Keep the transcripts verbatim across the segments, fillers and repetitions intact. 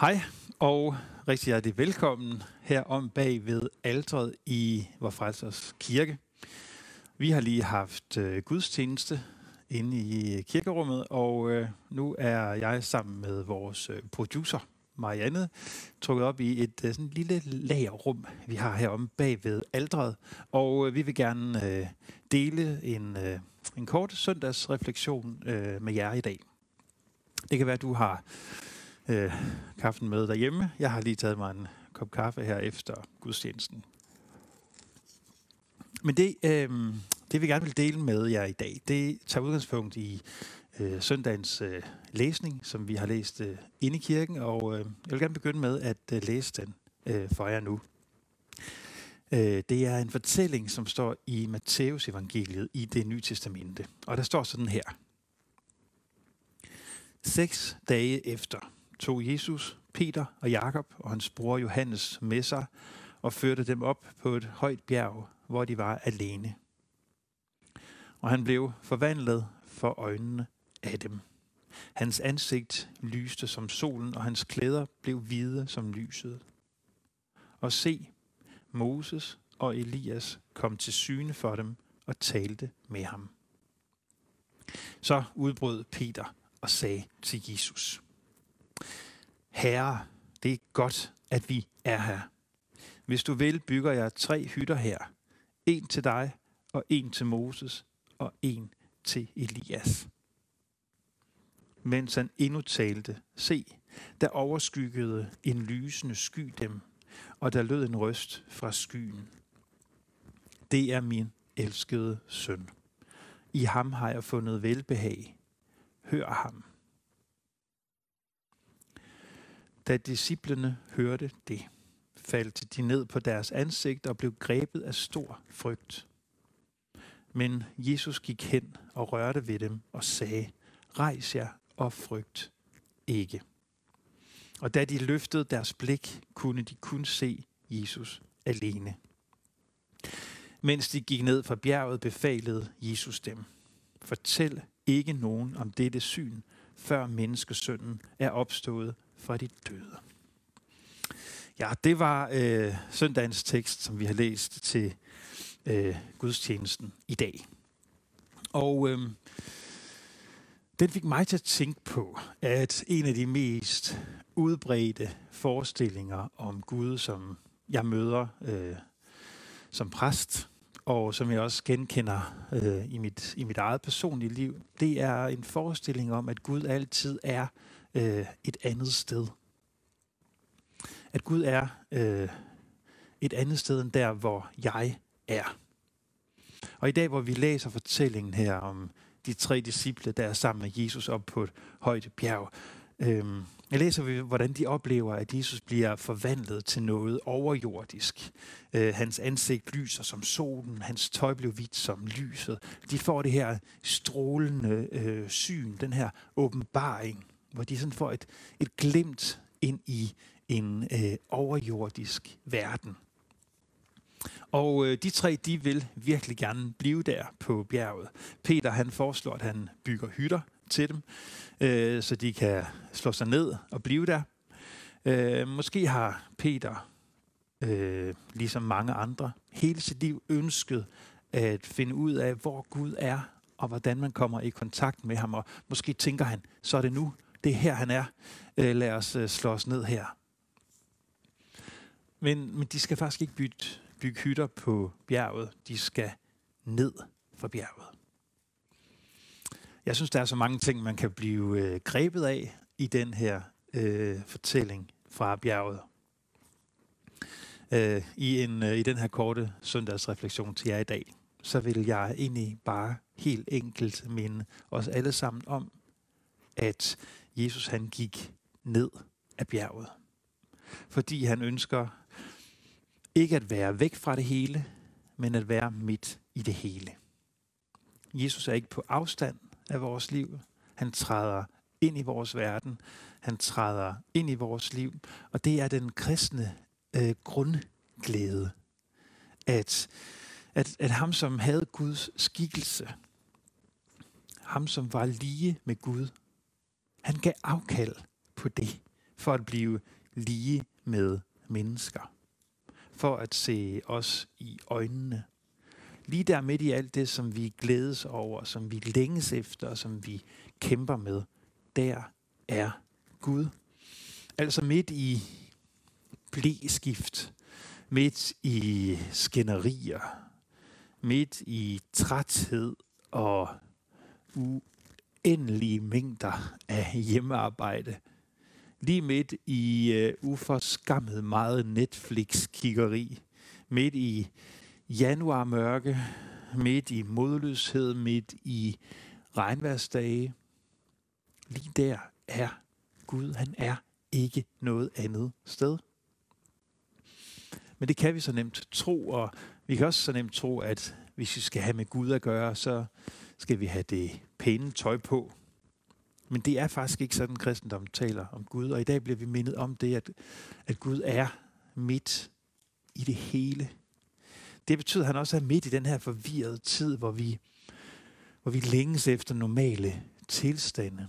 Hej og rigtig hjertelig velkommen herom bag ved alteret i Vor Frelsers Kirke. Vi har lige haft øh, gudstjeneste inde i kirkerummet, og øh, nu er jeg sammen med vores øh, producer Marianne trukket op i et øh, sådan lille lagerrum, vi har herom bag ved alteret. Og øh, vi vil gerne øh, dele en, øh, en kort søndagsrefleksion øh, med jer i dag. Det kan være, at du har Øh, kaffen med derhjemme. Jeg har lige taget mig en kop kaffe her efter gudstjenesten. Men det, øh, det vi gerne vil dele med jer i dag, det tager udgangspunkt i øh, søndagens øh, læsning, som vi har læst øh, inde i kirken, og øh, jeg vil gerne begynde med at øh, læse den øh, for jer nu. Øh, det er en fortælling, som står i Matteus evangeliet i Det Nye Testamente, og der står sådan her. Seks dage efter tog Jesus Peter og Jakob og hans bror Johannes med sig og førte dem op på et højt bjerg, hvor de var alene. Og han blev forvandlet for øjnene af dem. Hans ansigt lyste som solen, og hans klæder blev hvide som lyset. Og se, Moses og Elias kom til syne for dem og talte med ham. Så udbrød Peter og sagde til Jesus: Herre, det er godt, at vi er her. Hvis du vil, bygger jeg tre hytter her. En til dig, og en til Moses, og en til Elias. Mens han endnu talte, se, der overskyggede en lysende sky dem, og der lød en røst fra skyen: Det er min elskede søn. I ham har jeg fundet velbehag. Hør ham. Da disciplene hørte det, faldt de ned på deres ansigt og blev grebet af stor frygt. Men Jesus gik hen og rørte ved dem og sagde: Rejs jer og frygt ikke. Og da de løftede deres blik, kunne de kun se Jesus alene. Mens de gik ned fra bjerget, befalede Jesus dem: Fortæl ikke nogen om dette syn, før menneskesønnen er opstået fra de døde. Ja, det var øh, søndagens tekst, som vi har læst til øh, gudstjenesten i dag. Og øh, den fik mig til at tænke på, at en af de mest udbredte forestillinger om Gud, som jeg møder øh, som præst, og som jeg også genkender øh, i, mit, i mit eget personlige liv, det er en forestilling om, at Gud altid er øh, et andet sted. At Gud er øh, et andet sted end der, hvor jeg er. Og i dag, hvor vi læser fortællingen her om de tre disciple, der er sammen med Jesus op på et højt bjerg, øh, læser vi, hvordan de oplever, at Jesus bliver forvandlet til noget overjordisk. Øh, hans ansigt lyser som solen, hans tøj blev hvidt som lyset. De får det her strålende øh, syn, den her åbenbaring, hvor de sådan får et, et glimt ind i en øh, overjordisk verden. Og øh, de tre, de vil virkelig gerne blive der på bjerget. Peter, han foreslår, at han bygger hytter til dem, øh, så de kan slå sig ned og blive der. Øh, måske har Peter, øh, ligesom mange andre, hele sit liv ønsket at finde ud af, hvor Gud er, og hvordan man kommer i kontakt med ham. Og måske tænker han, så er det nu, det er her han er, øh, lad os øh, slå os ned her. Men, men de skal faktisk ikke bygge, bygge hytter på bjerget, de skal ned fra bjerget. Jeg synes, der er så mange ting, man kan blive øh, grebet af i den her øh, fortælling fra bjerget. Øh, i, en, øh, I den her korte søndagsrefleksion til jer i dag, så vil jeg egentlig bare helt enkelt minde os alle sammen om, at Jesus han gik ned af bjerget. Fordi han ønsker ikke at være væk fra det hele, men at være midt i det hele. Jesus er ikke på afstand af vores liv. Han træder ind i vores verden. Han træder ind i vores liv. Og det er den kristne øh, grundglæde. At, at, at ham, som havde Guds skikkelse, ham, som var lige med Gud, han gav afkald på det, for at blive lige med mennesker. For at se os i øjnene. Lige der midt i alt det, som vi glædes over, som vi længes efter, og som vi kæmper med, der er Gud. Altså midt i bleskift, midt i skænderier, midt i træthed og uendelige mængder af hjemmearbejde. Lige midt i uh, uforskammet meget Netflix-kiggeri, midt i januarmørke, midt i modløshed, midt i regnværsdage. Lige der er Gud. Han er ikke noget andet sted. Men det kan vi så nemt tro, og vi kan også så nemt tro, at hvis vi skal have med Gud at gøre, så skal vi have det pæne tøj på. Men det er faktisk ikke sådan, kristendom taler om Gud. Og i dag bliver vi mindet om det, at, at Gud er midt i det hele. Det betyder, at han også er midt i den her forvirrede tid, hvor vi, hvor vi længes efter normale tilstande.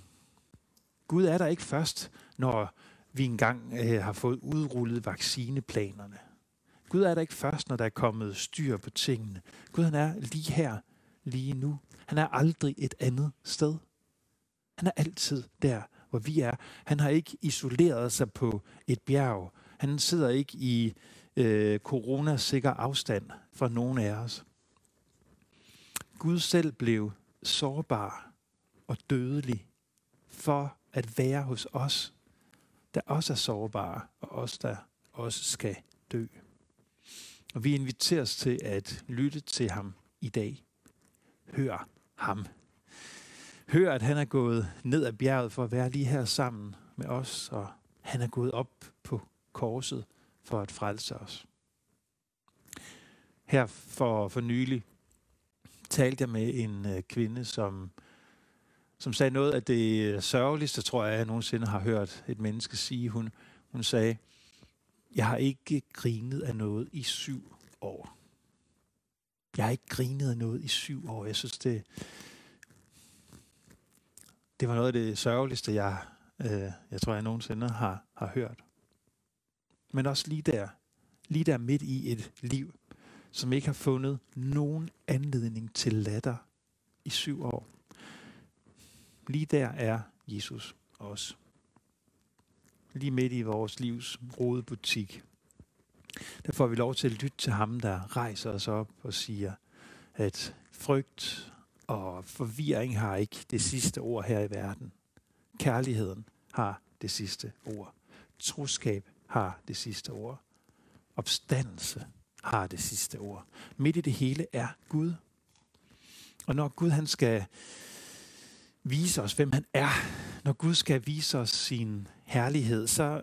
Gud er der ikke først, når vi engang øh, har fået udrullet vaccineplanerne. Gud er der ikke først, når der er kommet styr på tingene. Gud, han er lige her, lige nu. Han er aldrig et andet sted. Han er altid der, hvor vi er. Han har ikke isoleret sig på et bjerg. Han sidder ikke i øh, coronasikker afstand fra nogen af os. Gud selv blev sårbar og dødelig for at være hos os, der også er sårbare, og os, der også skal dø. Og vi inviteres til at lytte til ham i dag. Hør ham. Hør, at han er gået ned ad bjerget for at være lige her sammen med os, og han er gået op på korset for at frelse os. Her for, for nylig talte jeg med en øh, kvinde, som, som sagde noget af det sørgeligste, tror jeg, jeg nogensinde har hørt et menneske sige. Hun, hun sagde, jeg har ikke grinet af noget i syv år. Jeg har ikke grinet af noget i syv år. Jeg synes, det... Det var noget af det sørgeligste, jeg, øh, jeg tror, jeg nogensinde har, har hørt. Men også lige der, lige der midt i et liv, som ikke har fundet nogen anledning til latter i syv år. Lige der er Jesus også. Lige midt i vores livs rode butik. Der får vi lov til at lytte til ham, der rejser os op og siger, at frygt og forvirring har ikke det sidste ord her i verden. Kærligheden har det sidste ord. Troskab har det sidste ord. Opstandelse har det sidste ord. Midt i det hele er Gud. Og når Gud han skal vise os, hvem han er, når Gud skal vise os sin herlighed, så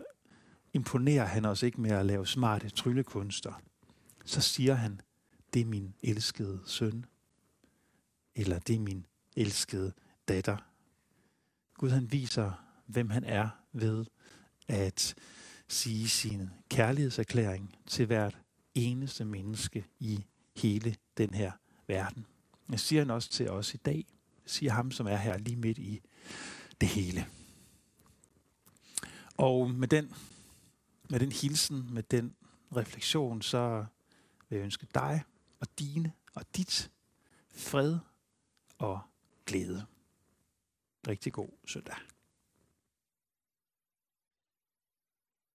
imponerer han os ikke med at lave smarte tryllekunster. Så siger han, det er min elskede søn. Eller det er min elskede datter. Gud han viser, hvem han er ved at sige sin kærlighedserklæring til hvert eneste menneske i hele den her verden. Det siger han også til os i dag. Det siger ham, som er her lige midt i det hele. Og med den, med den hilsen, med den refleksion, så vil jeg ønske dig og dine og dit fred og glæde. Rigtig god søndag.